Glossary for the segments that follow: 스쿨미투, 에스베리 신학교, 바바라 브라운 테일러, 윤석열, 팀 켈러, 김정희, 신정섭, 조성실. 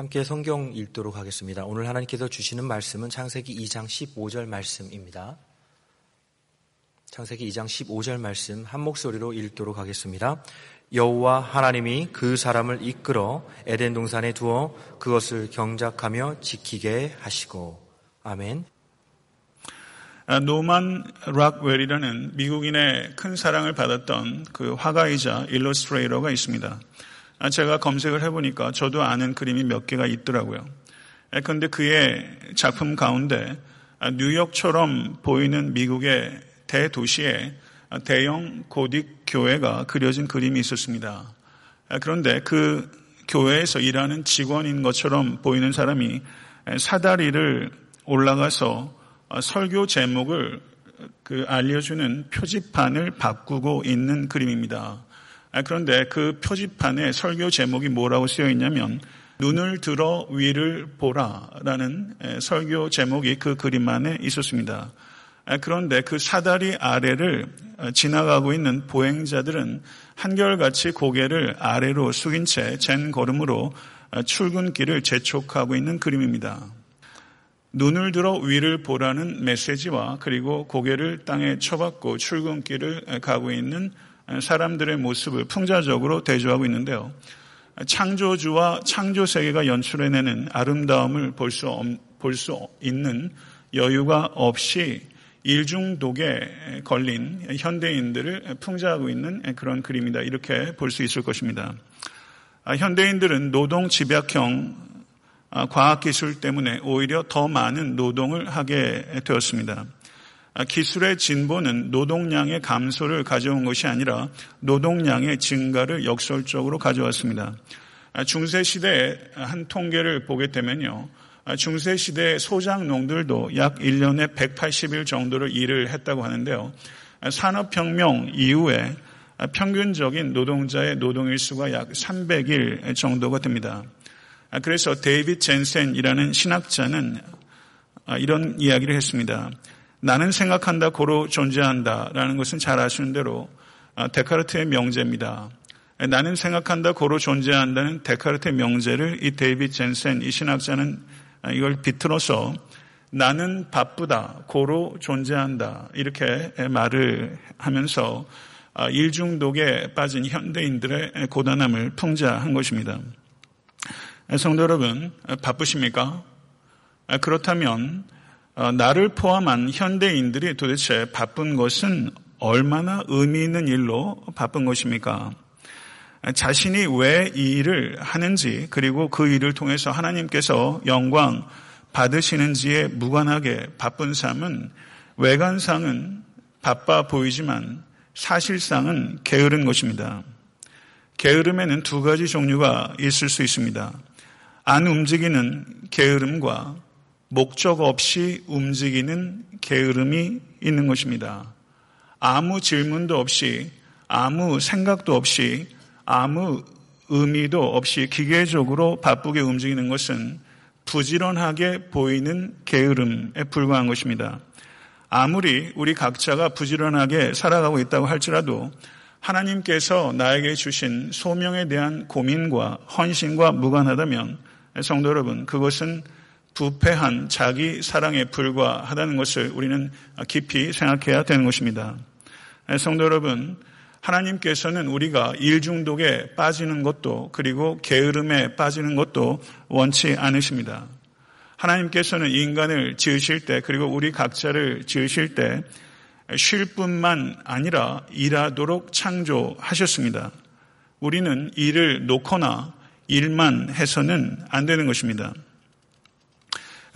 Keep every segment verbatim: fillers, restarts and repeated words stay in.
함께 성경 읽도록 하겠습니다. 오늘 하나님께서 주시는 말씀은 창세기 이 장 십오 절 말씀입니다. 창세기 이 장 십오 절 말씀 한 목소리로 읽도록 하겠습니다. 여호와 하나님이 그 사람을 이끌어 에덴 동산에 두어 그것을 경작하며 지키게 하시고. 아멘. 노만 락웰이라는 미국인의 큰 사랑을 받았던 그 화가이자 일러스트레이터가 있습니다. 제가 검색을 해보니까 저도 아는 그림이 몇 개가 있더라고요. 그런데 그의 작품 가운데 뉴욕처럼 보이는 미국의 대도시에 대형 고딕 교회가 그려진 그림이 있었습니다. 그런데 그 교회에서 일하는 직원인 것처럼 보이는 사람이 사다리를 올라가서 설교 제목을 그 알려주는 표지판을 바꾸고 있는 그림입니다. 그런데 그 표지판에 설교 제목이 뭐라고 쓰여있냐면 눈을 들어 위를 보라라는 설교 제목이 그 그림 안에 있었습니다. 그런데 그 사다리 아래를 지나가고 있는 보행자들은 한결같이 고개를 아래로 숙인 채 잰 걸음으로 출근길을 재촉하고 있는 그림입니다. 눈을 들어 위를 보라는 메시지와 그리고 고개를 땅에 쳐박고 출근길을 가고 있는 사람들의 모습을 풍자적으로 대조하고 있는데요. 창조주와 창조세계가 연출해내는 아름다움을 볼 수 볼 수 있는 여유가 없이 일중독에 걸린 현대인들을 풍자하고 있는 그런 그림이다. 이렇게 볼 수 있을 것입니다. 현대인들은 노동 집약형 과학기술 때문에 오히려 더 많은 노동을 하게 되었습니다. 기술의 진보는 노동량의 감소를 가져온 것이 아니라 노동량의 증가를 역설적으로 가져왔습니다. 중세시대의 한 통계를 보게 되면요. 중세시대 소작농들도 약 일 년에 백팔십 일 정도를 일을 했다고 하는데요. 산업혁명 이후에 평균적인 노동자의 노동일수가 약 삼백 일 정도가 됩니다. 그래서 데이빗 젠센이라는 신학자는 이런 이야기를 했습니다. 나는 생각한다 고로 존재한다라는 것은 잘 아시는 대로 데카르트의 명제입니다. 나는 생각한다 고로 존재한다는 데카르트의 명제를 이 데이빗 젠센 이 신학자는 이걸 비틀어서 나는 바쁘다 고로 존재한다 이렇게 말을 하면서 일중독에 빠진 현대인들의 고단함을 풍자한 것입니다. 성도 여러분, 바쁘십니까? 그렇다면 나를 포함한 현대인들이 도대체 바쁜 것은 얼마나 의미 있는 일로 바쁜 것입니까? 자신이 왜 이 일을 하는지 그리고 그 일을 통해서 하나님께서 영광 받으시는지에 무관하게 바쁜 삶은 외관상은 바빠 보이지만 사실상은 게으른 것입니다. 게으름에는 두 가지 종류가 있을 수 있습니다. 안 움직이는 게으름과 목적 없이 움직이는 게으름이 있는 것입니다. 아무 질문도 없이, 아무 생각도 없이, 아무 의미도 없이 기계적으로 바쁘게 움직이는 것은 부지런하게 보이는 게으름에 불과한 것입니다. 아무리 우리 각자가 부지런하게 살아가고 있다고 할지라도 하나님께서 나에게 주신 소명에 대한 고민과 헌신과 무관하다면 성도 여러분, 그것은 부패한 자기 사랑에 불과하다는 것을 우리는 깊이 생각해야 되는 것입니다. 성도 여러분, 하나님께서는 우리가 일중독에 빠지는 것도 그리고 게으름에 빠지는 것도 원치 않으십니다. 하나님께서는 인간을 지으실 때 그리고 우리 각자를 지으실 때 쉴 뿐만 아니라 일하도록 창조하셨습니다. 우리는 일을 놓거나 일만 해서는 안 되는 것입니다.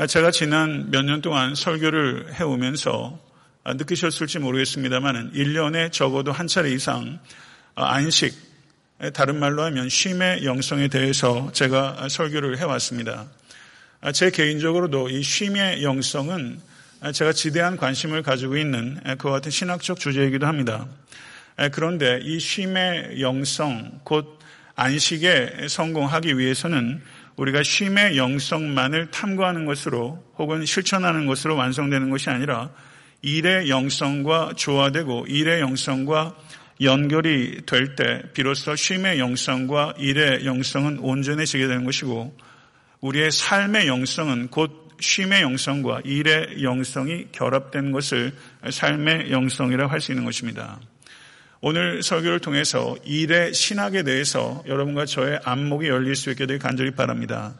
제가 지난 몇 년 동안 설교를 해오면서 느끼셨을지 모르겠습니다만 일 년에 적어도 한 차례 이상 안식, 다른 말로 하면 쉼의 영성에 대해서 제가 설교를 해왔습니다. 제 개인적으로도 이 쉼의 영성은 제가 지대한 관심을 가지고 있는 그와 같은 신학적 주제이기도 합니다. 그런데 이 쉼의 영성, 곧 안식에 성공하기 위해서는 우리가 쉼의 영성만을 탐구하는 것으로 혹은 실천하는 것으로 완성되는 것이 아니라 일의 영성과 조화되고 일의 영성과 연결이 될 때 비로소 쉼의 영성과 일의 영성은 온전해지게 되는 것이고 우리의 삶의 영성은 곧 쉼의 영성과 일의 영성이 결합된 것을 삶의 영성이라고 할 수 있는 것입니다. 오늘 설교를 통해서 일의 신학에 대해서 여러분과 저의 안목이 열릴 수 있게 되길 간절히 바랍니다.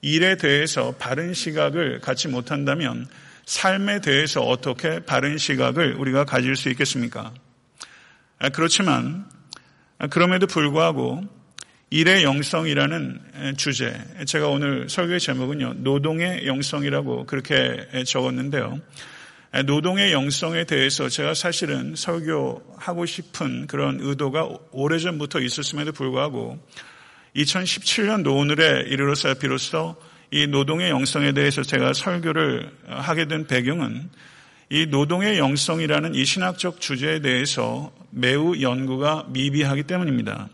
일에 대해서 바른 시각을 갖지 못한다면 삶에 대해서 어떻게 바른 시각을 우리가 가질 수 있겠습니까? 그렇지만 그럼에도 불구하고 일의 영성이라는 주제, 제가 오늘 설교의 제목은요, 노동의 영성이라고 그렇게 적었는데요. 노동의 영성에 대해서 제가 사실은 설교하고 싶은 그런 의도가 오래전부터 있었음에도 불구하고 이천십칠 년도 오늘에 이르러서 비로소 이 노동의 영성에 대해서 제가 설교를 하게 된 배경은 이 노동의 영성이라는 이 신학적 주제에 대해서 매우 연구가 미비하기 때문입니다.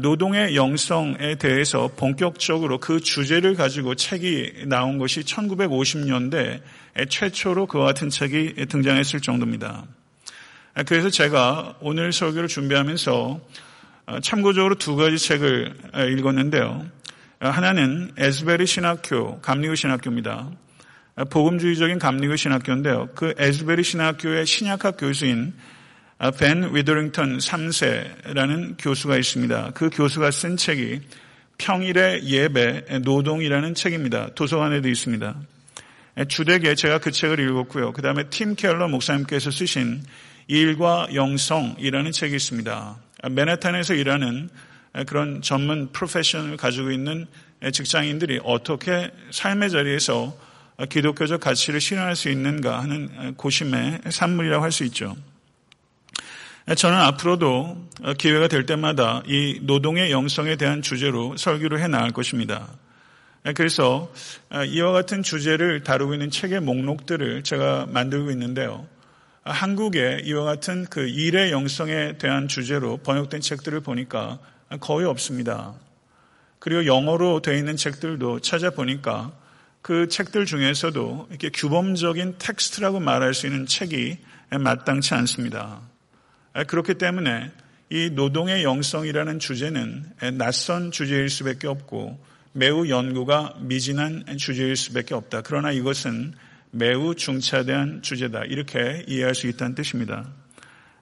노동의 영성에 대해서 본격적으로 그 주제를 가지고 책이 나온 것이 천구백오십 년대 최초로 그와 같은 책이 등장했을 정도입니다. 그래서 제가 오늘 설교를 준비하면서 참고적으로 두 가지 책을 읽었는데요. 하나는 에스베리 신학교, 감리교 신학교입니다. 복음주의적인 감리교 신학교인데요. 그 에스베리 신학교의 신약학 교수인 벤 위더링턴 삼 세라는 교수가 있습니다. 그 교수가 쓴 책이 평일의 예배, 노동이라는 책입니다. 도서관에도 있습니다. 주되게 제가 그 책을 읽었고요. 그 다음에 팀 켈러 목사님께서 쓰신 일과 영성이라는 책이 있습니다. 맨해튼에서 일하는 그런 전문 프로페셔널을 가지고 있는 직장인들이 어떻게 삶의 자리에서 기독교적 가치를 실현할 수 있는가 하는 고심의 산물이라고 할 수 있죠. 저는 앞으로도 기회가 될 때마다 이 노동의 영성에 대한 주제로 설교를 해나갈 것입니다. 그래서 이와 같은 주제를 다루고 있는 책의 목록들을 제가 만들고 있는데요. 한국에 이와 같은 그 일의 영성에 대한 주제로 번역된 책들을 보니까 거의 없습니다. 그리고 영어로 되어 있는 책들도 찾아보니까 그 책들 중에서도 이렇게 규범적인 텍스트라고 말할 수 있는 책이 마땅치 않습니다. 그렇기 때문에 이 노동의 영성이라는 주제는 낯선 주제일 수밖에 없고 매우 연구가 미진한 주제일 수밖에 없다. 그러나 이것은 매우 중차대한 주제다. 이렇게 이해할 수 있다는 뜻입니다.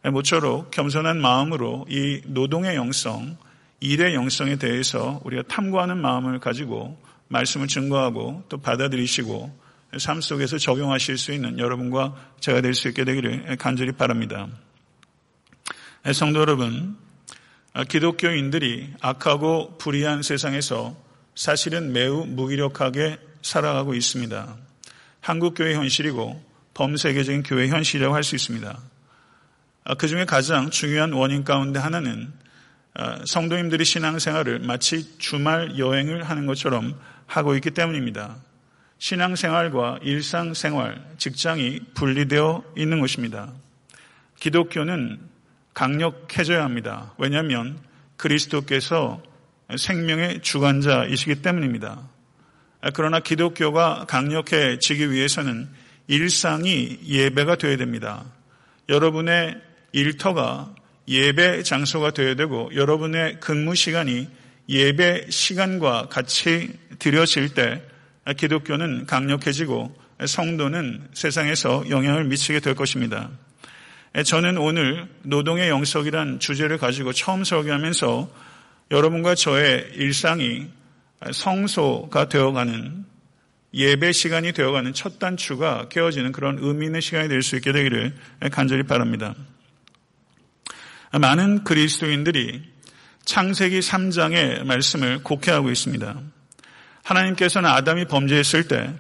모쪼록 겸손한 마음으로 이 노동의 영성, 일의 영성에 대해서 우리가 탐구하는 마음을 가지고 말씀을 증거하고 또 받아들이시고 삶 속에서 적용하실 수 있는 여러분과 제가 될 수 있게 되기를 간절히 바랍니다. 성도 여러분, 기독교인들이 악하고 불의한 세상에서 사실은 매우 무기력하게 살아가고 있습니다. 한국교회 현실이고 범세계적인 교회 현실이라고 할 수 있습니다. 그 중에 가장 중요한 원인 가운데 하나는 성도님들이 신앙생활을 마치 주말 여행을 하는 것처럼 하고 있기 때문입니다. 신앙생활과 일상생활, 직장이 분리되어 있는 것입니다. 기독교는 강력해져야 합니다. 왜냐하면 그리스도께서 생명의 주관자이시기 때문입니다. 그러나 기독교가 강력해지기 위해서는 일상이 예배가 되어야 됩니다. 여러분의 일터가 예배 장소가 되어야 되고 여러분의 근무 시간이 예배 시간과 같이 들여질 때 기독교는 강력해지고 성도는 세상에서 영향을 미치게 될 것입니다. 저는 오늘 노동의 영성이란 주제를 가지고 처음 설교하면서 여러분과 저의 일상이 성소가 되어가는 예배 시간이 되어가는 첫 단추가 깨어지는 그런 의미 있는 시간이 될 수 있게 되기를 간절히 바랍니다. 많은 그리스도인들이 창세기 삼 장의 말씀을 곡해하고 있습니다. 하나님께서는 아담이 범죄했을 때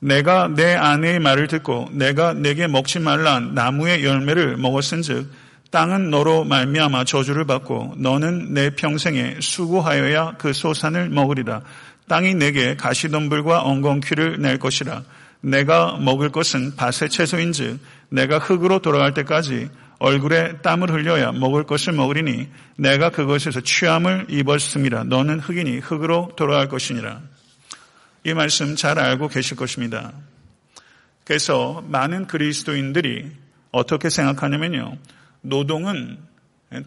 내가 내 아내의 말을 듣고 내가 내게 먹지 말라 한 나무의 열매를 먹었은즉 땅은 너로 말미암아 저주를 받고 너는 내 평생에 수고하여야 그 소산을 먹으리라. 땅이 내게 가시덤불과 엉겅퀴를 낼 것이라. 내가 먹을 것은 밭의 채소인즉 내가 흙으로 돌아갈 때까지 얼굴에 땀을 흘려야 먹을 것을 먹으리니 내가 그것에서 취함을 입었음이라. 너는 흙이니 흙으로 돌아갈 것이니라. 이 말씀 잘 알고 계실 것입니다. 그래서 많은 그리스도인들이 어떻게 생각하냐면요. 노동은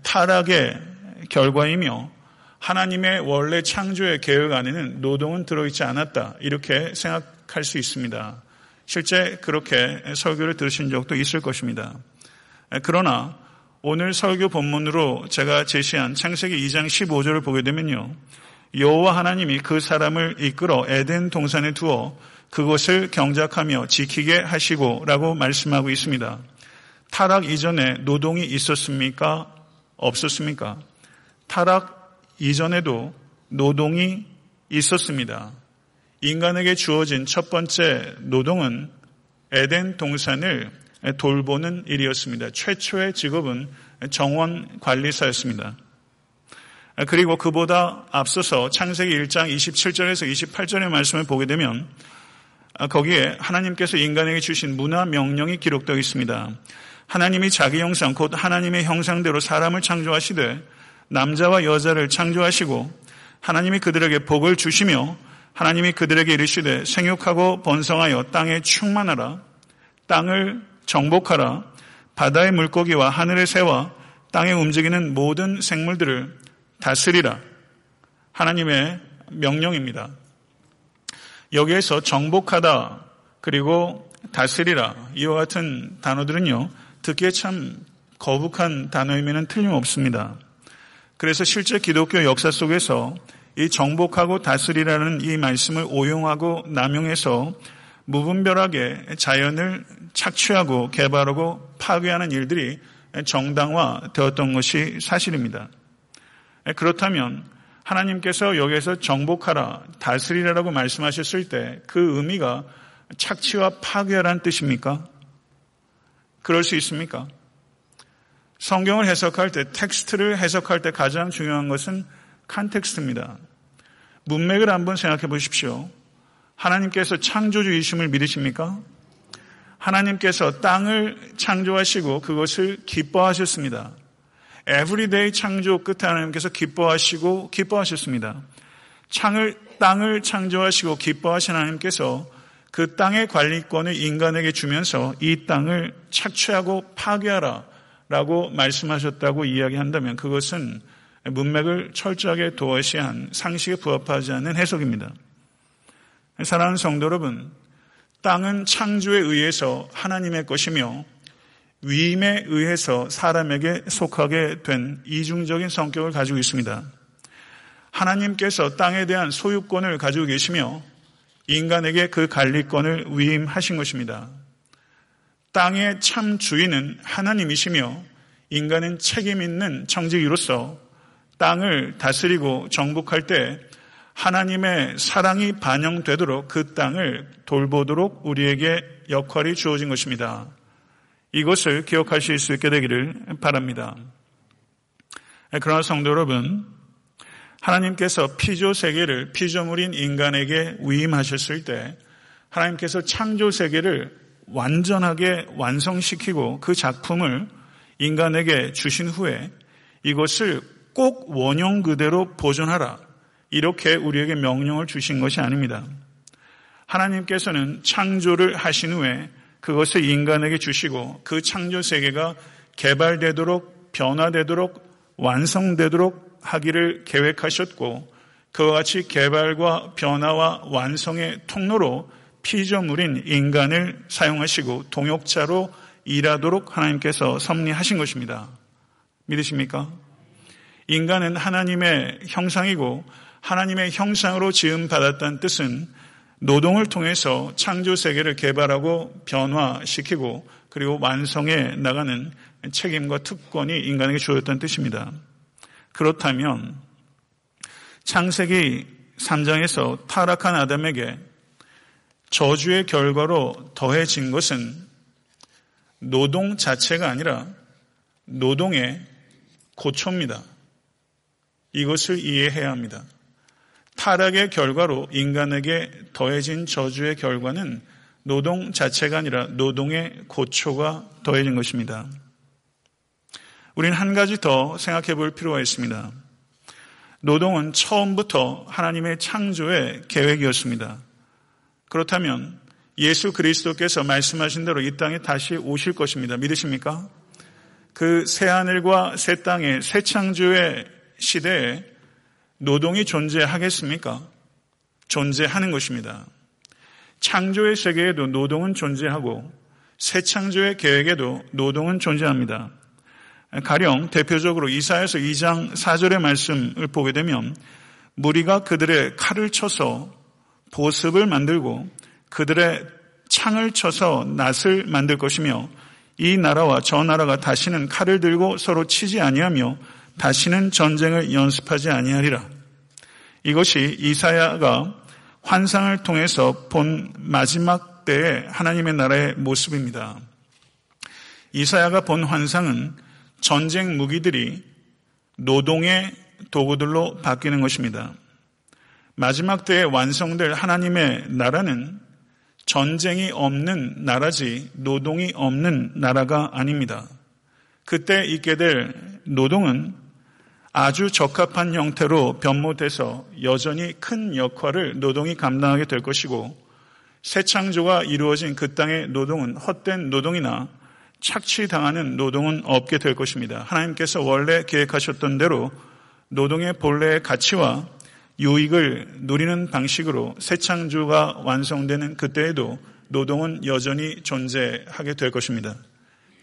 타락의 결과이며 하나님의 원래 창조의 계획 안에는 노동은 들어있지 않았다, 이렇게 생각할 수 있습니다. 실제 그렇게 설교를 들으신 적도 있을 것입니다. 그러나 오늘 설교 본문으로 제가 제시한 창세기 이 장 십오 절을 보게 되면요, 여호와 하나님이 그 사람을 이끌어 에덴 동산에 두어 그것을 경작하며 지키게 하시고 라고 말씀하고 있습니다. 타락 이전에 노동이 있었습니까? 없었습니까? 타락 이전에도 노동이 있었습니다. 인간에게 주어진 첫 번째 노동은 에덴 동산을 돌보는 일이었습니다. 최초의 직업은 정원 관리사였습니다. 그리고 그보다 앞서서 창세기 일 장 이십칠 절에서 이십팔 절의 말씀을 보게 되면 거기에 하나님께서 인간에게 주신 문화 명령이 기록되어 있습니다. 하나님이 자기 형상 곧 하나님의 형상대로 사람을 창조하시되 남자와 여자를 창조하시고 하나님이 그들에게 복을 주시며 하나님이 그들에게 이르시되 생육하고 번성하여 땅에 충만하라, 땅을 정복하라, 바다의 물고기와 하늘의 새와 땅에 움직이는 모든 생물들을 다스리라. 하나님의 명령입니다. 여기에서 정복하다 그리고 다스리라, 이와 같은 단어들은요, 듣기에 참 거북한 단어임에는 틀림없습니다. 그래서 실제 기독교 역사 속에서 이 정복하고 다스리라는 이 말씀을 오용하고 남용해서 무분별하게 자연을 착취하고 개발하고 파괴하는 일들이 정당화되었던 것이 사실입니다. 그렇다면 하나님께서 여기에서 정복하라, 다스리라라고 말씀하셨을 때 그 의미가 착취와 파괴라는 뜻입니까? 그럴 수 있습니까? 성경을 해석할 때, 텍스트를 해석할 때 가장 중요한 것은 칸텍스트입니다. 문맥을 한번 생각해 보십시오. 하나님께서 창조주이심을 믿으십니까? 하나님께서 땅을 창조하시고 그것을 기뻐하셨습니다. 에브리데이 창조 끝에 하나님께서 기뻐하시고 기뻐하셨습니다. 창을, 땅을 창조하시고 기뻐하신 하나님께서 그 땅의 관리권을 인간에게 주면서 이 땅을 착취하고 파괴하라 라고 말씀하셨다고 이야기한다면 그것은 문맥을 철저하게 도어시한 상식에 부합하지 않는 해석입니다. 사랑하는 성도 여러분, 땅은 창조에 의해서 하나님의 것이며 위임에 의해서 사람에게 속하게 된 이중적인 성격을 가지고 있습니다. 하나님께서 땅에 대한 소유권을 가지고 계시며 인간에게 그 관리권을 위임하신 것입니다. 땅의 참 주인은 하나님이시며 인간은 책임 있는 청지기로서 땅을 다스리고 정복할 때 하나님의 사랑이 반영되도록 그 땅을 돌보도록 우리에게 역할이 주어진 것입니다. 이것을 기억하실 수 있게 되기를 바랍니다. 그러나 성도 여러분, 하나님께서 피조세계를 피조물인 인간에게 위임하셨을 때 하나님께서 창조세계를 완전하게 완성시키고 그 작품을 인간에게 주신 후에 이것을 꼭 원형 그대로 보존하라, 이렇게 우리에게 명령을 주신 것이 아닙니다. 하나님께서는 창조를 하신 후에 그것을 인간에게 주시고 그 창조세계가 개발되도록, 변화되도록, 완성되도록 하기를 계획하셨고 그와 같이 개발과 변화와 완성의 통로로 피조물인 인간을 사용하시고 동역자로 일하도록 하나님께서 섭리하신 것입니다. 믿으십니까? 인간은 하나님의 형상이고 하나님의 형상으로 지음받았다는 뜻은 노동을 통해서 창조세계를 개발하고 변화시키고 그리고 완성해 나가는 책임과 특권이 인간에게 주어졌다는 뜻입니다. 그렇다면 창세기 삼 장에서 타락한 아담에게 저주의 결과로 더해진 것은 노동 자체가 아니라 노동의 고초입니다. 이것을 이해해야 합니다. 타락의 결과로 인간에게 더해진 저주의 결과는 노동 자체가 아니라 노동의 고초가 더해진 것입니다. 우린 한 가지 더 생각해 볼 필요가 있습니다. 노동은 처음부터 하나님의 창조의 계획이었습니다. 그렇다면 예수 그리스도께서 말씀하신 대로 이 땅에 다시 오실 것입니다. 믿으십니까? 그 새하늘과 새 땅의 새 창조의 시대에 노동이 존재하겠습니까? 존재하는 것입니다. 창조의 세계에도 노동은 존재하고 새 창조의 계획에도 노동은 존재합니다. 가령 대표적으로 이사야서 이 장 사 절의 말씀을 보게 되면 무리가 그들의 칼을 쳐서 보습을 만들고 그들의 창을 쳐서 낫을 만들 것이며 이 나라와 저 나라가 다시는 칼을 들고 서로 치지 아니하며 다시는 전쟁을 연습하지 아니하리라. 이것이 이사야가 환상을 통해서 본 마지막 때의 하나님의 나라의 모습입니다. 이사야가 본 환상은 전쟁 무기들이 노동의 도구들로 바뀌는 것입니다. 마지막 때에 완성될 하나님의 나라는 전쟁이 없는 나라지 노동이 없는 나라가 아닙니다. 그때 있게 될 노동은 아주 적합한 형태로 변모돼서 여전히 큰 역할을 노동이 감당하게 될 것이고 새 창조가 이루어진 그 땅의 노동은 헛된 노동이나 착취당하는 노동은 없게 될 것입니다. 하나님께서 원래 계획하셨던 대로 노동의 본래의 가치와 유익을 누리는 방식으로 새 창조가 완성되는 그때에도 노동은 여전히 존재하게 될 것입니다.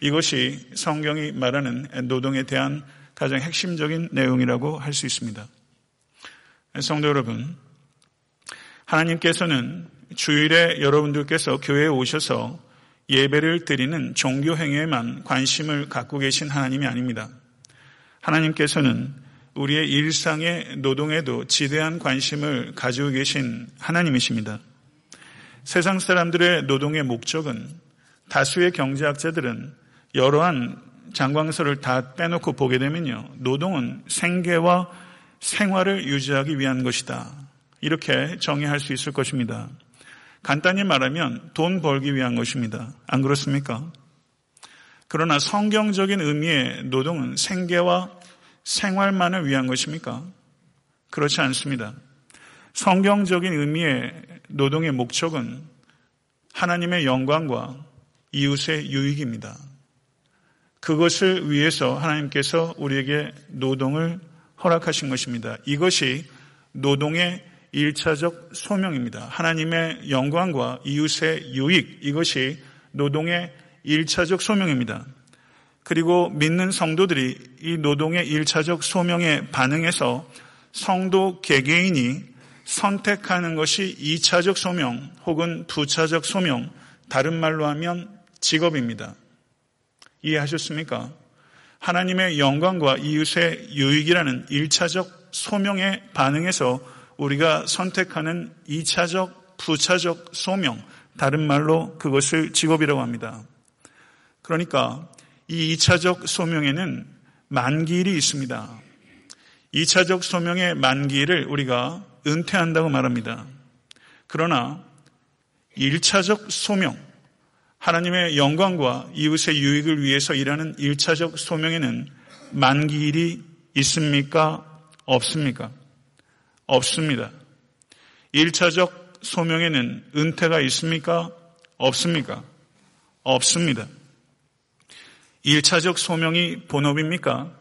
이것이 성경이 말하는 노동에 대한 가장 핵심적인 내용이라고 할 수 있습니다. 성도 여러분, 하나님께서는 주일에 여러분들께서 교회에 오셔서 예배를 드리는 종교 행위에만 관심을 갖고 계신 하나님이 아닙니다. 하나님께서는 우리의 일상의 노동에도 지대한 관심을 가지고 계신 하나님이십니다. 세상 사람들의 노동의 목적은 다수의 경제학자들은 여러한 장광설을 다 빼놓고 보게 되면요, 노동은 생계와 생활을 유지하기 위한 것이다, 이렇게 정의할 수 있을 것입니다. 간단히 말하면 돈 벌기 위한 것입니다. 안 그렇습니까? 그러나 성경적인 의미의 노동은 생계와 생활만을 위한 것입니까? 그렇지 않습니다. 성경적인 의미의 노동의 목적은 하나님의 영광과 이웃의 유익입니다. 그것을 위해서 하나님께서 우리에게 노동을 허락하신 것입니다. 이것이 노동의 일차적 소명입니다. 하나님의 영광과 이웃의 유익, 이것이 노동의 일차적 소명입니다. 그리고 믿는 성도들이 이 노동의 일차적 소명에 반응해서 성도 개개인이 선택하는 것이 이차적 소명 혹은 부차적 소명, 다른 말로 하면 직업입니다. 이해하셨습니까? 하나님의 영광과 이웃의 유익이라는 일차적 소명에 반응해서 우리가 선택하는 이차적, 부차적 소명, 다른 말로 그것을 직업이라고 합니다. 그러니까 이 이차적 소명에는 만기일이 있습니다. 이차적 소명의 만기일을 우리가 은퇴한다고 말합니다. 그러나 일차적 소명, 하나님의 영광과 이웃의 유익을 위해서 일하는 일차적 소명에는 만기일이 있습니까? 없습니까? 없습니다. 일차적 소명에는 은퇴가 있습니까? 없습니까? 없습니다. 일차적 소명이 본업입니까?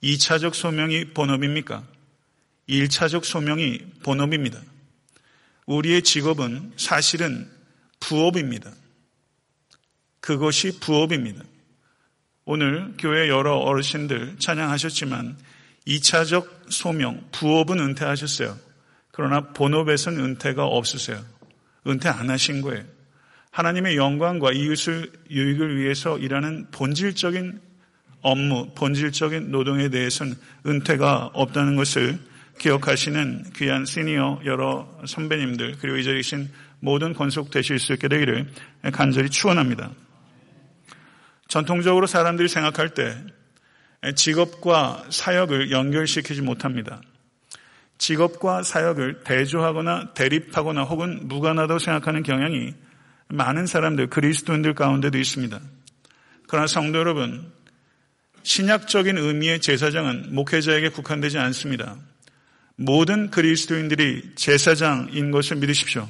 이차적 소명이 본업입니까? 일차적 소명이 본업입니다. 우리의 직업은 사실은 부업입니다. 그것이 부업입니다. 오늘 교회 여러 어르신들 찬양하셨지만 이차적 소명, 부업은 은퇴하셨어요. 그러나 본업에선 은퇴가 없으세요. 은퇴 안 하신 거예요. 하나님의 영광과 이웃을 유익을 위해서 일하는 본질적인 업무, 본질적인 노동에 대해서는 은퇴가 없다는 것을 기억하시는 귀한 시니어 여러 선배님들, 그리고 이 자리에 계신 모든 권속되실 수 있게 되기를 간절히 축원합니다. 전통적으로 사람들이 생각할 때 직업과 사역을 연결시키지 못합니다. 직업과 사역을 대조하거나 대립하거나 혹은 무관하다고 생각하는 경향이 많은 사람들, 그리스도인들 가운데도 있습니다. 그러나 성도 여러분, 신약적인 의미의 제사장은 목회자에게 국한되지 않습니다. 모든 그리스도인들이 제사장인 것을 믿으십시오.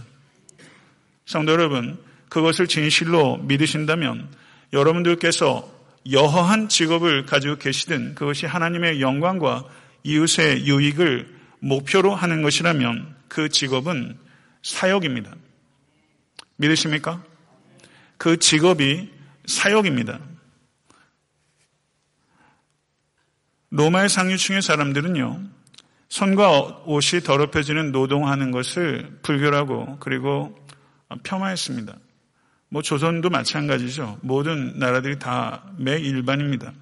성도 여러분, 그것을 진실로 믿으신다면 여러분들께서 여허한 직업을 가지고 계시든 그것이 하나님의 영광과 이웃의 유익을 목표로 하는 것이라면 그 직업은 사역입니다. 믿으십니까? 그 직업이 사역입니다. 로마의 상류층의 사람들은요, 손과 옷이 더럽혀지는 노동하는 것을 불교라고 그리고 폄하했습니다. 뭐 조선도 마찬가지죠. 모든 나라들이 다 매일반입니다.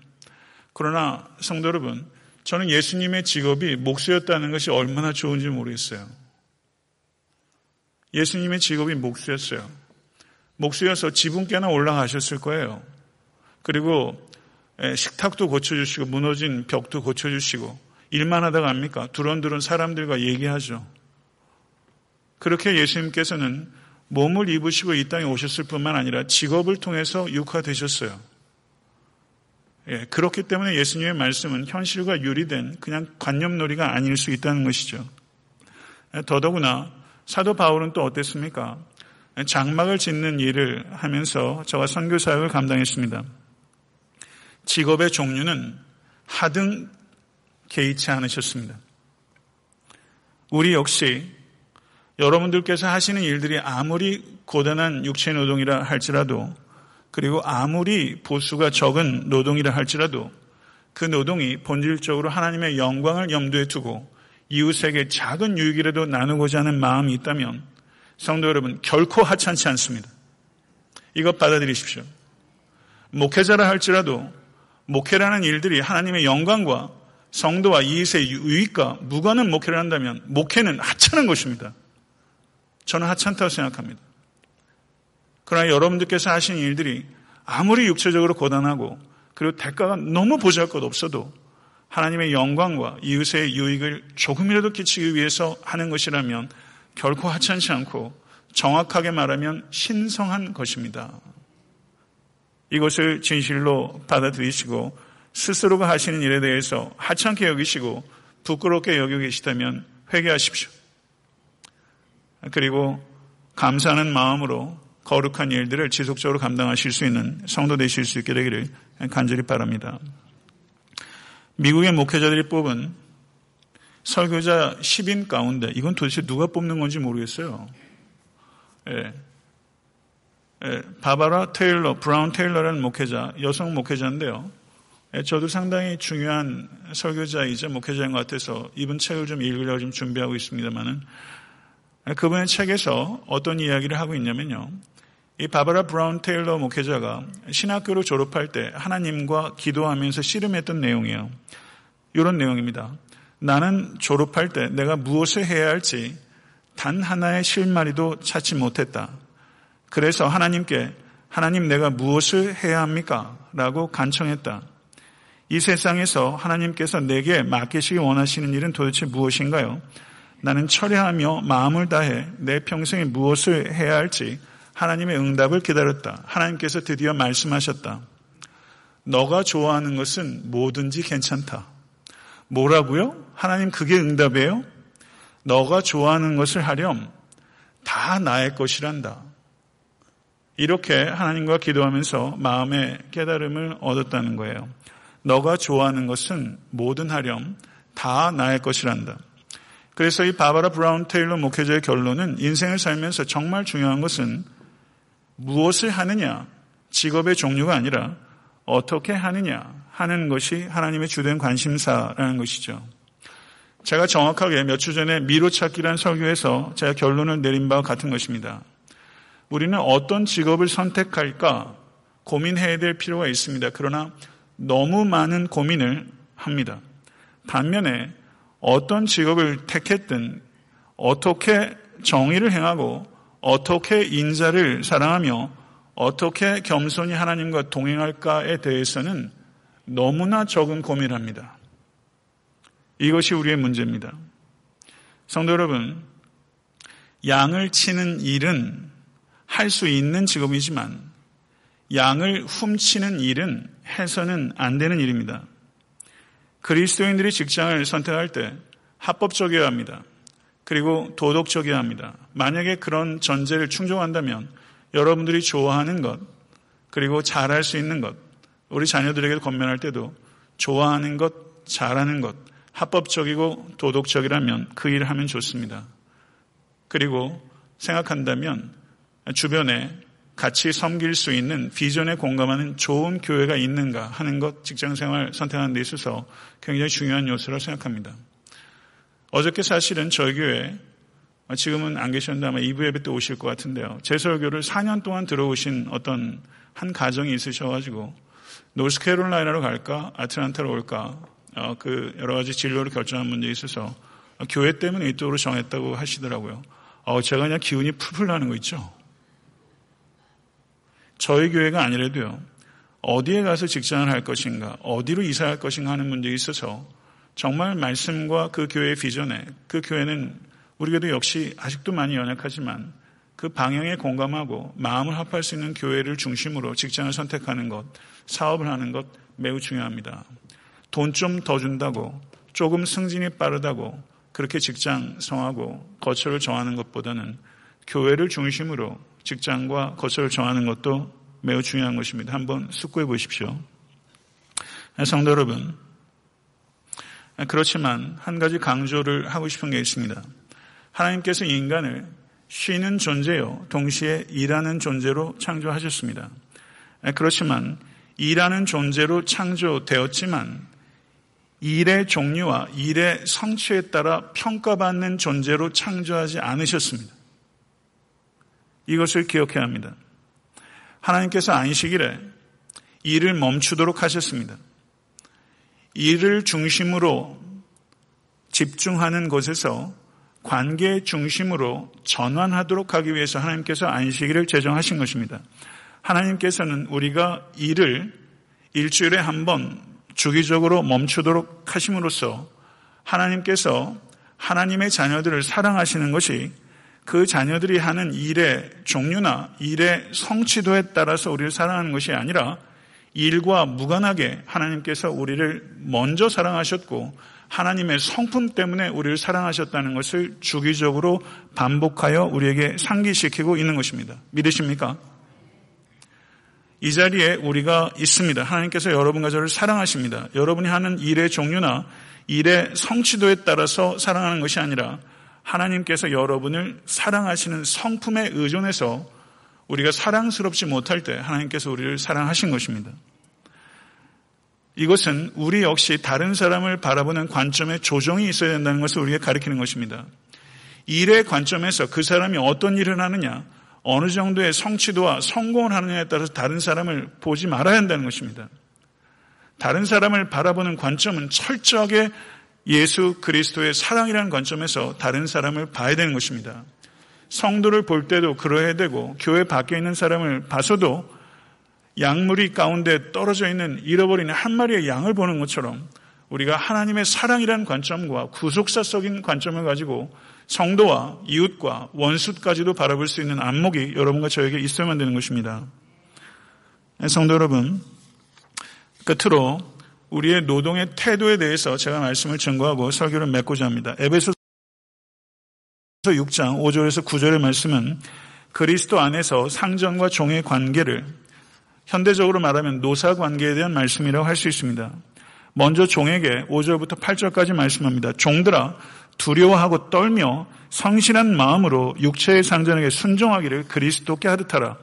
그러나 성도 여러분, 저는 예수님의 직업이 목수였다는 것이 얼마나 좋은지 모르겠어요. 예수님의 직업이 목수였어요. 목수여서 지붕께나 올라가셨을 거예요. 그리고 식탁도 고쳐주시고 무너진 벽도 고쳐주시고 일만 하다가 합니까? 두런두런 사람들과 얘기하죠. 그렇게 예수님께서는 몸을 입으시고 이 땅에 오셨을 뿐만 아니라 직업을 통해서 육화되셨어요. 예, 그렇기 때문에 예수님의 말씀은 현실과 유리된 그냥 관념놀이가 아닐 수 있다는 것이죠. 더더구나 사도 바울은 또 어땠습니까? 장막을 짓는 일을 하면서 저와 선교 사역을 감당했습니다. 직업의 종류는 하등 개의치 않으셨습니다. 우리 역시 여러분들께서 하시는 일들이 아무리 고단한 육체 노동이라 할지라도 그리고 아무리 보수가 적은 노동이라 할지라도 그 노동이 본질적으로 하나님의 영광을 염두에 두고 이웃에게 작은 유익이라도 나누고자 하는 마음이 있다면 성도 여러분 결코 하찮지 않습니다. 이것 받아들이십시오. 목회자라 할지라도 목회라는 일들이 하나님의 영광과 성도와 이웃의 유익과 무관한 목회를 한다면 목회는 하찮은 것입니다. 저는 하찮다고 생각합니다. 그러나 여러분들께서 하시는 일들이 아무리 육체적으로 고단하고 그리고 대가가 너무 보잘것없어도 하나님의 영광과 이웃의 유익을 조금이라도 끼치기 위해서 하는 것이라면 결코 하찮지 않고 정확하게 말하면 신성한 것입니다. 이것을 진실로 받아들이시고 스스로가 하시는 일에 대해서 하찮게 여기시고 부끄럽게 여기고 계시다면 회개하십시오. 그리고 감사하는 마음으로 거룩한 일들을 지속적으로 감당하실 수 있는 성도 되실 수 있게 되기를 간절히 바랍니다. 미국의 목회자들이 뽑은 설교자 십 인 가운데 이건 도대체 누가 뽑는 건지 모르겠어요. 예. 예. 바바라 테일러, 브라운 테일러라는 목회자, 여성 목회자인데요. 예, 저도 상당히 중요한 설교자이자 목회자인 것 같아서 이분 책을 좀 읽으려고 좀 준비하고 있습니다만은 그분의 책에서 어떤 이야기를 하고 있냐면요. 이 바바라 브라운 테일러 목회자가 신학교를 졸업할 때 하나님과 기도하면서 씨름했던 내용이에요. 이런 내용입니다. 나는 졸업할 때 내가 무엇을 해야 할지 단 하나의 실마리도 찾지 못했다. 그래서 하나님께 하나님 내가 무엇을 해야 합니까? 라고 간청했다. 이 세상에서 하나님께서 내게 맡기시기 원하시는 일은 도대체 무엇인가요? 나는 철회하며 마음을 다해 내 평생에 무엇을 해야 할지 하나님의 응답을 기다렸다. 하나님께서 드디어 말씀하셨다. 너가 좋아하는 것은 뭐든지 괜찮다. 뭐라고요? 하나님 그게 응답이에요? 너가 좋아하는 것을 하렴 다 나의 것이란다. 이렇게 하나님과 기도하면서 마음의 깨달음을 얻었다는 거예요. 너가 좋아하는 것은 뭐든 하렴 다 나의 것이란다. 그래서 이 바바라 브라운 테일러 목회자의 결론은 인생을 살면서 정말 중요한 것은 무엇을 하느냐, 직업의 종류가 아니라 어떻게 하느냐 하는 것이 하나님의 주된 관심사라는 것이죠. 제가 정확하게 몇 주 전에 미로찾기라는 설교에서 제가 결론을 내린 바와 같은 것입니다. 우리는 어떤 직업을 선택할까 고민해야 될 필요가 있습니다. 그러나 너무 많은 고민을 합니다. 반면에 어떤 직업을 택했든 어떻게 정의를 행하고 어떻게 인자를 사랑하며 어떻게 겸손히 하나님과 동행할까에 대해서는 너무나 적은 고민을 합니다. 이것이 우리의 문제입니다. 성도 여러분, 양을 치는 일은 할 수 있는 직업이지만 양을 훔치는 일은 해서는 안 되는 일입니다. 그리스도인들이 직장을 선택할 때 합법적이어야 합니다. 그리고 도덕적이어야 합니다. 만약에 그런 전제를 충족한다면 여러분들이 좋아하는 것, 그리고 잘할 수 있는 것, 우리 자녀들에게도 권면할 때도 좋아하는 것, 잘하는 것, 합법적이고 도덕적이라면 그 일을 하면 좋습니다. 그리고 생각한다면 주변에 같이 섬길 수 있는 비전에 공감하는 좋은 교회가 있는가 하는 것, 직장생활 선택하는 데 있어서 굉장히 중요한 요소라고 생각합니다. 어저께 사실은 저희 교회, 지금은 안 계셨는데 아마 이 부 예배 때 오실 것 같은데요. 제설교를 사 년 동안 들어오신 어떤 한 가정이 있으셔가지고 노스캐롤라이나로 갈까 아틀란타로 올까 어, 그 여러 가지 진로를 결정하는 문제에 있어서 교회 때문에 이쪽으로 정했다고 하시더라고요. 어, 제가 그냥 기운이 풀풀 나는 거 있죠. 저희 교회가 아니라도요. 어디에 가서 직장을 할 것인가, 어디로 이사할 것인가 하는 문제에 있어서 정말 말씀과 그 교회의 비전에, 그 교회는 우리에게도 역시 아직도 많이 연약하지만 그 방향에 공감하고 마음을 합할 수 있는 교회를 중심으로 직장을 선택하는 것, 사업을 하는 것 매우 중요합니다. 돈 좀 더 준다고, 조금 승진이 빠르다고 그렇게 직장 정하고 거처를 정하는 것보다는 교회를 중심으로 직장과 거처를 정하는 것도 매우 중요한 것입니다. 한번 숙고해 보십시오. 성도 여러분, 그렇지만 한 가지 강조를 하고 싶은 게 있습니다. 하나님께서 인간을 쉬는 존재요, 동시에 일하는 존재로 창조하셨습니다. 그렇지만 일하는 존재로 창조되었지만 일의 종류와 일의 성취에 따라 평가받는 존재로 창조하지 않으셨습니다. 이것을 기억해야 합니다. 하나님께서 안식일에 일을 멈추도록 하셨습니다. 일을 중심으로 집중하는 곳에서 관계 중심으로 전환하도록 하기 위해서 하나님께서 안식일을 제정하신 것입니다. 하나님께서는 우리가 일을 일주일에 한 번 주기적으로 멈추도록 하심으로써 하나님께서 하나님의 자녀들을 사랑하시는 것이 그 자녀들이 하는 일의 종류나 일의 성취도에 따라서 우리를 사랑하는 것이 아니라 일과 무관하게 하나님께서 우리를 먼저 사랑하셨고 하나님의 성품 때문에 우리를 사랑하셨다는 것을 주기적으로 반복하여 우리에게 상기시키고 있는 것입니다. 믿으십니까? 이 자리에 우리가 있습니다. 하나님께서 여러분과 저를 사랑하십니다. 여러분이 하는 일의 종류나 일의 성취도에 따라서 사랑하는 것이 아니라 하나님께서 여러분을 사랑하시는 성품에 의존해서 우리가 사랑스럽지 못할 때 하나님께서 우리를 사랑하신 것입니다. 이것은 우리 역시 다른 사람을 바라보는 관점에 조정이 있어야 된다는 것을 우리에게 가르치는 것입니다. 일의 관점에서 그 사람이 어떤 일을 하느냐, 어느 정도의 성취도와 성공을 하느냐에 따라서 다른 사람을 보지 말아야 한다는 것입니다. 다른 사람을 바라보는 관점은 철저하게 예수 그리스도의 사랑이라는 관점에서 다른 사람을 봐야 되는 것입니다. 성도를 볼 때도 그러해야 되고 교회 밖에 있는 사람을 봐서도 양무리 가운데 떨어져 있는 잃어버린 한 마리의 양을 보는 것처럼 우리가 하나님의 사랑이라는 관점과 구속사적인 관점을 가지고 성도와 이웃과 원수까지도 바라볼 수 있는 안목이 여러분과 저에게 있어야만 되는 것입니다. 성도 여러분, 끝으로 우리의 노동의 태도에 대해서 제가 말씀을 증거하고 설교를 맺고자 합니다. 에베소서 육 장 오 절에서 구 절의 말씀은 그리스도 안에서 상전과 종의 관계를, 현대적으로 말하면 노사관계에 대한 말씀이라고 할 수 있습니다. 먼저 종에게 오 절부터 팔 절까지 말씀합니다. 종들아, 두려워하고 떨며 성실한 마음으로 육체의 상전에게 순종하기를 그리스도께 하듯하라.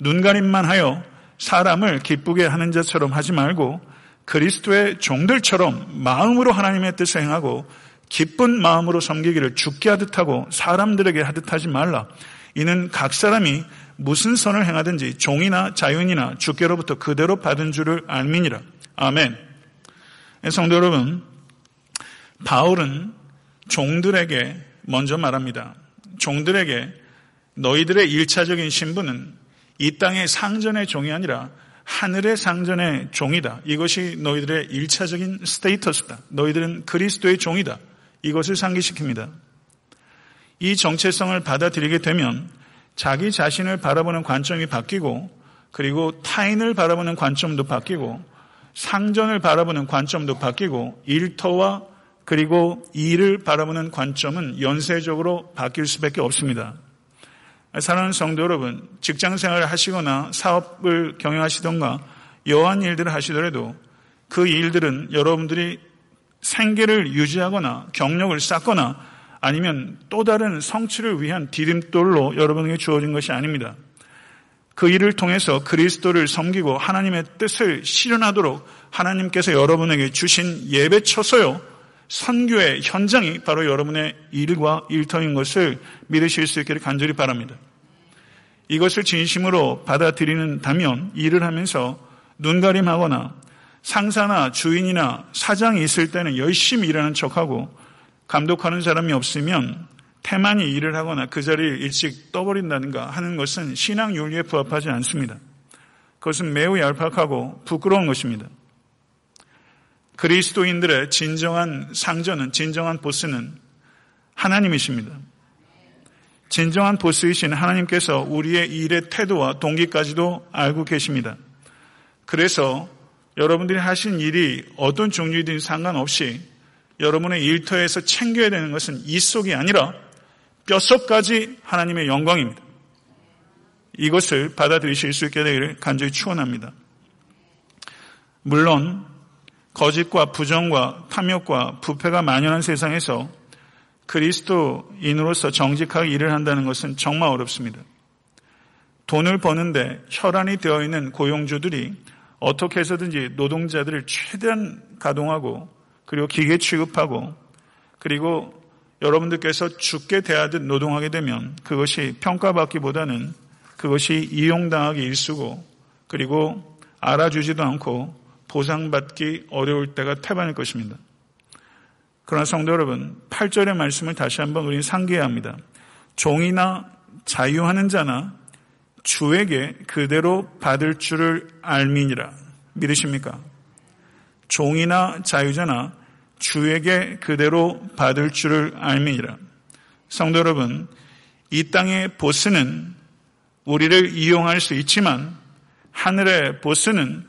눈가림만 하여 사람을 기쁘게 하는 자처럼 하지 말고 그리스도의 종들처럼 마음으로 하나님의 뜻을 행하고 기쁜 마음으로 섬기기를 주께 하듯하고 사람들에게 하듯하지 말라. 이는 각 사람이 무슨 선을 행하든지 종이나 자유인이나 주께로부터 그대로 받은 줄을 알미니라. 아멘. 성도 여러분, 바울은 종들에게 먼저 말합니다. 종들에게 너희들의 일차적인 신분은 이 땅의 상전의 종이 아니라 하늘의 상전의 종이다. 이것이 너희들의 일차적인 스테이터스다. 너희들은 그리스도의 종이다. 이것을 상기시킵니다. 이 정체성을 받아들이게 되면 자기 자신을 바라보는 관점이 바뀌고, 그리고 타인을 바라보는 관점도 바뀌고, 상전을 바라보는 관점도 바뀌고, 일터와 그리고 일을 바라보는 관점은 연쇄적으로 바뀔 수밖에 없습니다. 사랑하는 성도 여러분, 직장생활을 하시거나 사업을 경영하시던가 여한 일들을 하시더라도 그 일들은 여러분들이 생계를 유지하거나 경력을 쌓거나 아니면 또 다른 성취를 위한 디딤돌로 여러분에게 주어진 것이 아닙니다. 그 일을 통해서 그리스도를 섬기고 하나님의 뜻을 실현하도록 하나님께서 여러분에게 주신 예배처소요 선교의 현장이 바로 여러분의 일과 일터인 것을 믿으실 수 있기를 간절히 바랍니다. 이것을 진심으로 받아들이는다면 일을 하면서 눈가림하거나 상사나 주인이나 사장이 있을 때는 열심히 일하는 척하고 감독하는 사람이 없으면 태만히 일을 하거나 그 자리를 일찍 떠버린다든가 하는 것은 신앙 윤리에 부합하지 않습니다. 그것은 매우 얄팍하고 부끄러운 것입니다. 그리스도인들의 진정한 상전은, 진정한 보스는 하나님이십니다. 진정한 보스이신 하나님께서 우리의 일의 태도와 동기까지도 알고 계십니다. 그래서 여러분들이 하신 일이 어떤 종류이든 상관없이 여러분의 일터에서 챙겨야 되는 것은 이 속이 아니라 뼛속까지 하나님의 영광입니다. 이것을 받아들이실 수 있게 되기를 간절히 축원합니다. 물론 거짓과 부정과 탐욕과 부패가 만연한 세상에서 그리스도인으로서 정직하게 일을 한다는 것은 정말 어렵습니다. 돈을 버는데 혈안이 되어 있는 고용주들이 어떻게 해서든지 노동자들을 최대한 가동하고 그리고 기계 취급하고 그리고 여러분들께서 죽게 대하듯 노동하게 되면 그것이 평가받기보다는 그것이 이용당하기 일쑤고 그리고 알아주지도 않고 보상받기 어려울 때가 태반일 것입니다. 그러나 성도 여러분, 팔 절의 말씀을 다시 한번 우리는 상기해야 합니다. 종이나 자유하는 자나 주에게 그대로 받을 줄을 알미니라. 믿으십니까? 종이나 자유자나 주에게 그대로 받을 줄을 알미니라. 성도 여러분, 이 땅의 보스는 우리를 이용할 수 있지만 하늘의 보스는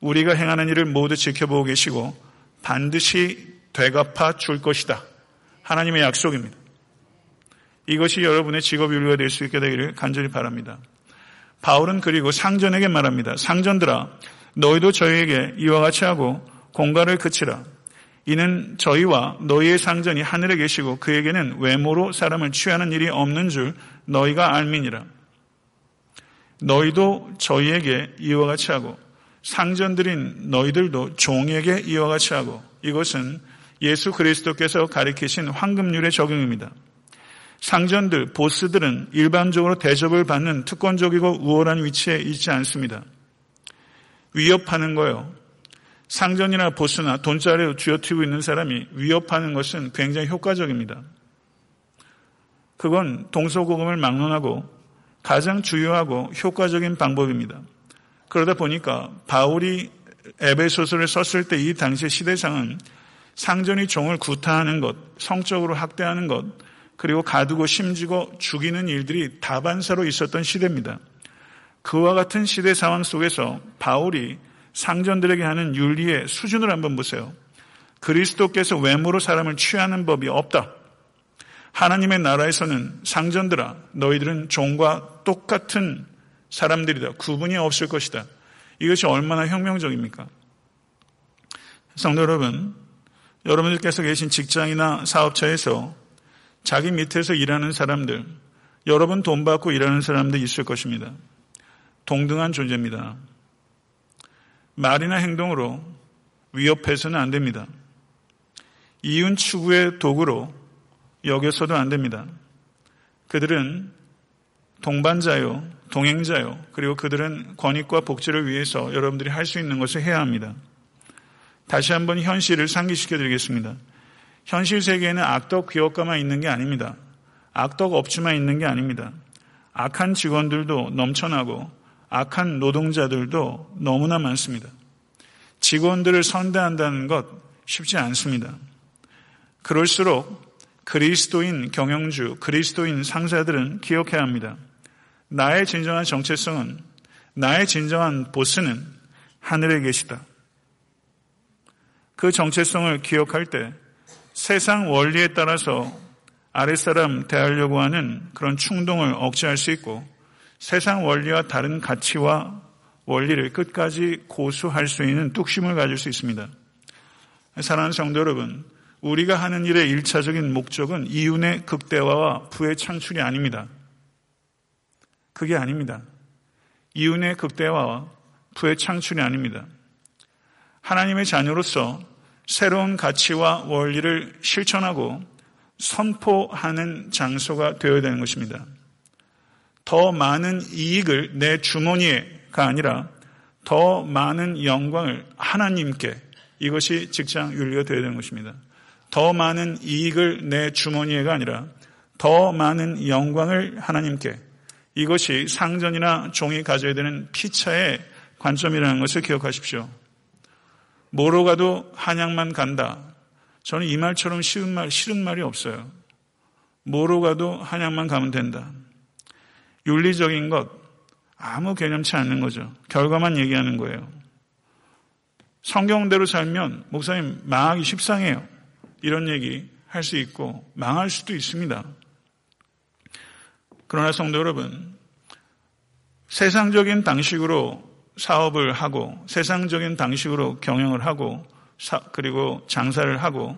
우리가 행하는 일을 모두 지켜보고 계시고 반드시 되갚아 줄 것이다. 하나님의 약속입니다. 이것이 여러분의 직업 윤리가 될 수 있게 되기를 간절히 바랍니다. 바울은 그리고 상전에게 말합니다. 상전들아, 너희도 저희에게 이와 같이 하고 공갈을 그치라. 이는 저희와 너희의 상전이 하늘에 계시고 그에게는 외모로 사람을 취하는 일이 없는 줄 너희가 알미니라. 너희도 저희에게 이와 같이 하고 상전들인 너희들도 종에게 이와 같이 하고. 이것은 예수 그리스도께서 가리키신 황금률의 적용입니다. 상전들, 보스들은 일반적으로 대접을 받는 특권적이고 우월한 위치에 있지 않습니다. 위협하는 거요. 상전이나 보스나 돈자리로 쥐어트고 있는 사람이 위협하는 것은 굉장히 효과적입니다. 그건 동서고금을 막론하고 가장 주요하고 효과적인 방법입니다. 그러다 보니까 바울이 에베소서를 썼을 때 이 당시 시대상은 상전이 종을 구타하는 것, 성적으로 학대하는 것, 그리고 가두고 심지고 죽이는 일들이 다반사로 있었던 시대입니다. 그와 같은 시대 상황 속에서 바울이 상전들에게 하는 윤리의 수준을 한번 보세요. 그리스도께서 외모로 사람을 취하는 법이 없다. 하나님의 나라에서는 상전들아, 너희들은 종과 똑같은 사람들이다. 구분이 없을 것이다. 이것이 얼마나 혁명적입니까? 성도 여러분, 여러분들께서 계신 직장이나 사업처에서 자기 밑에서 일하는 사람들, 여러분 돈 받고 일하는 사람들 있을 것입니다. 동등한 존재입니다. 말이나 행동으로 위협해서는 안 됩니다. 이윤 추구의 도구로 여겨서도 안 됩니다. 그들은 동반자요, 동행자요, 그리고 그들은 권익과 복지를 위해서 여러분들이 할 수 있는 것을 해야 합니다. 다시 한번 현실을 상기시켜드리겠습니다. 현실 세계에는 악덕 기업가만 있는 게 아닙니다. 악덕 업주만 있는 게 아닙니다. 악한 직원들도 넘쳐나고 악한 노동자들도 너무나 많습니다. 직원들을 선대한다는 것 쉽지 않습니다. 그럴수록 그리스도인 경영주, 그리스도인 상사들은 기억해야 합니다. 나의 진정한 정체성은, 나의 진정한 보스는 하늘에 계시다. 그 정체성을 기억할 때 세상 원리에 따라서 아랫사람 대하려고 하는 그런 충동을 억제할 수 있고 세상 원리와 다른 가치와 원리를 끝까지 고수할 수 있는 뚝심을 가질 수 있습니다. 사랑하는 성도 여러분, 우리가 하는 일의 일차적인 목적은 이윤의 극대화와 부의 창출이 아닙니다. 그게 아닙니다. 이윤의 극대화와 부의 창출이 아닙니다. 하나님의 자녀로서 새로운 가치와 원리를 실천하고 선포하는 장소가 되어야 되는 것입니다. 더 많은 이익을 내 주머니에가 아니라 더 많은 영광을 하나님께, 이것이 직장 윤리가 되어야 되는 것입니다. 더 많은 이익을 내 주머니에가 아니라 더 많은 영광을 하나님께, 이것이 상전이나 종이 가져야 되는 피차의 관점이라는 것을 기억하십시오. 뭐로 가도 한양만 간다. 저는 이 말처럼 쉬운 말, 싫은 말이 없어요. 뭐로 가도 한양만 가면 된다. 윤리적인 것, 아무 개념치 않는 거죠. 결과만 얘기하는 거예요. 성경대로 살면 목사님 망하기 십상해요. 이런 얘기 할 수 있고 망할 수도 있습니다. 그러나 성도 여러분, 세상적인 방식으로 사업을 하고 세상적인 방식으로 경영을 하고 그리고 장사를 하고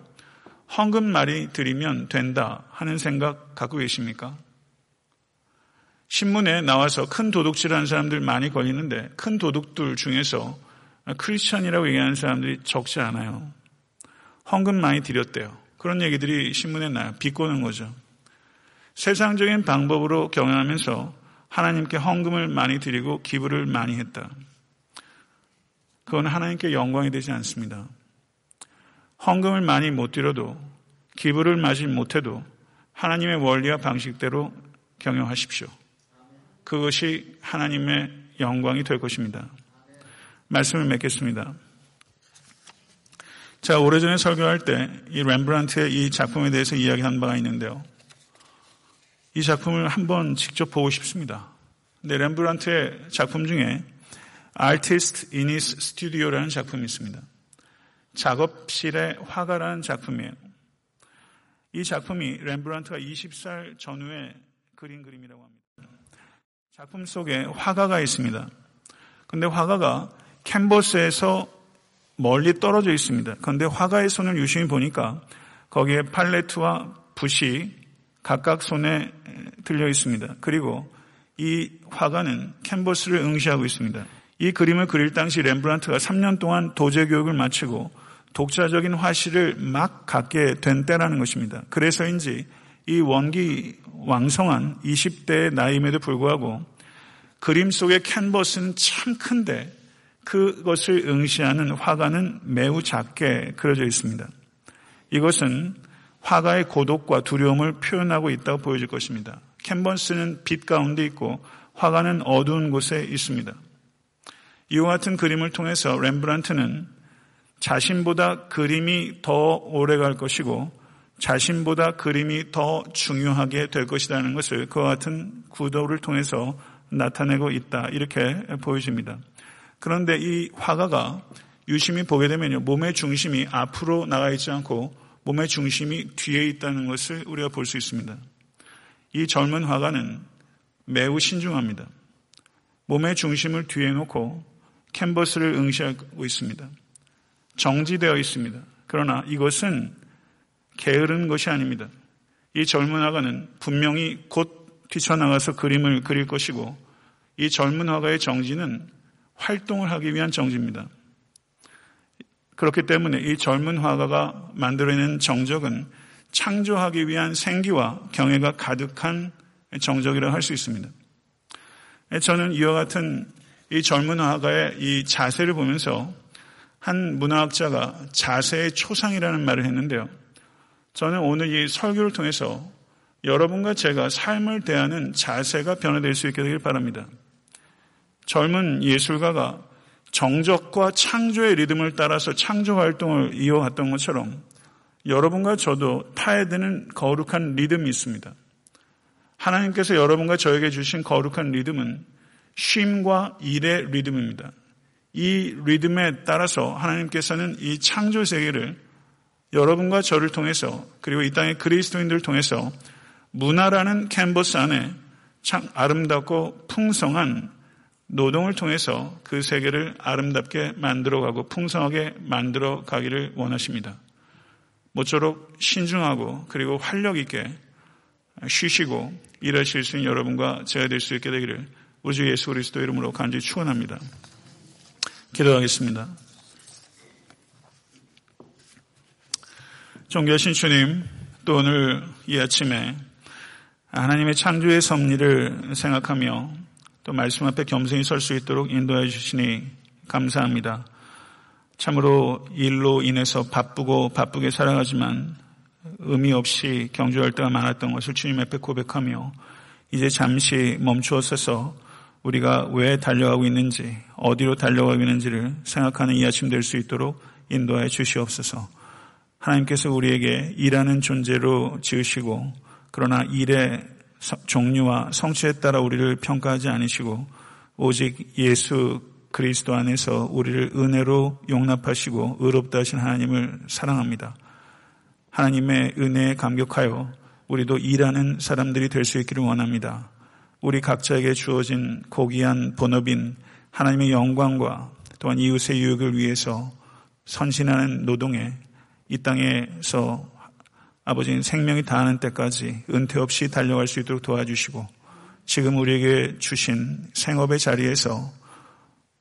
헌금 많이 드리면 된다 하는 생각 갖고 계십니까? 신문에 나와서 큰 도둑질하는 사람들 많이 걸리는데 큰 도둑들 중에서 크리스천이라고 얘기하는 사람들이 적지 않아요. 헌금 많이 드렸대요. 그런 얘기들이 신문에 나요. 비꼬는 거죠. 세상적인 방법으로 경영하면서 하나님께 헌금을 많이 드리고 기부를 많이 했다. 그건 하나님께 영광이 되지 않습니다. 헌금을 많이 못 드려도 기부를 많이 못해도 하나님의 원리와 방식대로 경영하십시오. 그것이 하나님의 영광이 될 것입니다. 말씀을 맺겠습니다. 자, 오래전에 설교할 때 이 렘브란트의 이 작품에 대해서 이야기한 바가 있는데요. 이 작품을 한번 직접 보고 싶습니다. 근데 렘브란트의 작품 중에 Artist in his Studio라는 작품이 있습니다. 작업실의 화가라는 작품이에요. 이 작품이 렘브란트가 스무 살 전후에 그린 그림이라고 합니다. 작품 속에 화가가 있습니다. 근데 화가가 캔버스에서 멀리 떨어져 있습니다. 그런데 화가의 손을 유심히 보니까 거기에 팔레트와 붓이 각각 손에 들려 있습니다. 그리고 이 화가는 캔버스를 응시하고 있습니다. 이 그림을 그릴 당시 렘브란트가 삼 년 동안 도제 교육을 마치고 독자적인 화시를 막 갖게 된 때라는 것입니다. 그래서인지 이 원기 왕성한 이십 대의 나이임에도 불구하고 그림 속의 캔버스는 참 큰데 그것을 응시하는 화가는 매우 작게 그려져 있습니다. 이것은 화가의 고독과 두려움을 표현하고 있다고 보여질 것입니다. 캔버스는 빛 가운데 있고 화가는 어두운 곳에 있습니다. 이와 같은 그림을 통해서 렘브란트는 자신보다 그림이 더 오래 갈 것이고 자신보다 그림이 더 중요하게 될 것이라는 것을 그와 같은 구도를 통해서 나타내고 있다, 이렇게 보여집니다. 그런데 이 화가가 유심히 보게 되면요, 몸의 중심이 앞으로 나가 있지 않고 몸의 중심이 뒤에 있다는 것을 우리가 볼 수 있습니다. 이 젊은 화가는 매우 신중합니다. 몸의 중심을 뒤에 놓고 캔버스를 응시하고 있습니다. 정지되어 있습니다. 그러나 이것은 게으른 것이 아닙니다. 이 젊은 화가는 분명히 곧 뛰쳐나가서 그림을 그릴 것이고 이 젊은 화가의 정지는 활동을 하기 위한 정지입니다. 그렇기 때문에 이 젊은 화가가 만들어낸 정적은 창조하기 위한 생기와 경애가 가득한 정적이라 할 수 있습니다. 저는 이와 같은 이 젊은 화가의 이 자세를 보면서 한 문화학자가 자세의 초상이라는 말을 했는데요. 저는 오늘 이 설교를 통해서 여러분과 제가 삶을 대하는 자세가 변화될 수 있게 되길 바랍니다. 젊은 예술가가 정적과 창조의 리듬을 따라서 창조 활동을 이어갔던 것처럼 여러분과 저도 타야 되는 거룩한 리듬이 있습니다. 하나님께서 여러분과 저에게 주신 거룩한 리듬은 쉼과 일의 리듬입니다. 이 리듬에 따라서 하나님께서는 이 창조 세계를 여러분과 저를 통해서 그리고 이 땅의 그리스도인들을 통해서 문화라는 캔버스 안에 참 아름답고 풍성한 노동을 통해서 그 세계를 아름답게 만들어가고 풍성하게 만들어가기를 원하십니다. 모쪼록 신중하고 그리고 활력 있게 쉬시고 일하실 수 있는 여러분과 제가 될 수 있게 되기를 우주 예수 그리스도 이름으로 간절히 축원합니다. 기도하겠습니다. 존귀하신 주님, 또 오늘 이 아침에 하나님의 창조의 섭리를 생각하며 또 말씀 앞에 겸손히 설 수 있도록 인도해 주시니 감사합니다. 참으로 일로 인해서 바쁘고 바쁘게 살아가지만 의미 없이 경주할 때가 많았던 것을 주님 앞에 고백하며 이제 잠시 멈추어서서 우리가 왜 달려가고 있는지, 어디로 달려가고 있는지를 생각하는 이 아침 될 수 있도록 인도하여 주시옵소서. 하나님께서 우리에게 일하는 존재로 지으시고 그러나 일의 종류와 성취에 따라 우리를 평가하지 않으시고 오직 예수 그리스도 안에서 우리를 은혜로 용납하시고 의롭다 하신 하나님을 사랑합니다. 하나님의 은혜에 감격하여 우리도 일하는 사람들이 될 수 있기를 원합니다. 우리 각자에게 주어진 고귀한 본업인 하나님의 영광과 또한 이웃의 유익을 위해서 선신하는 노동에 이 땅에서 아버지인 생명이 다하는 때까지 은퇴 없이 달려갈 수 있도록 도와주시고 지금 우리에게 주신 생업의 자리에서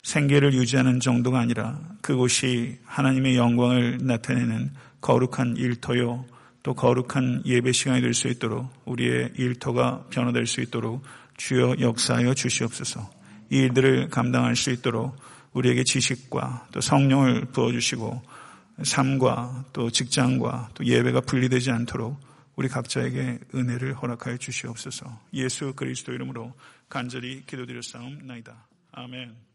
생계를 유지하는 정도가 아니라 그곳이 하나님의 영광을 나타내는 거룩한 일터요 또 거룩한 예배 시간이 될 수 있도록 우리의 일터가 변화될 수 있도록 주여 역사하여 주시옵소서. 이 일들을 감당할 수 있도록 우리에게 지식과 또 성령을 부어주시고 삶과 또 직장과 또 예배가 분리되지 않도록 우리 각자에게 은혜를 허락하여 주시옵소서. 예수 그리스도 이름으로 간절히 기도드렸사옵나이다. 아멘.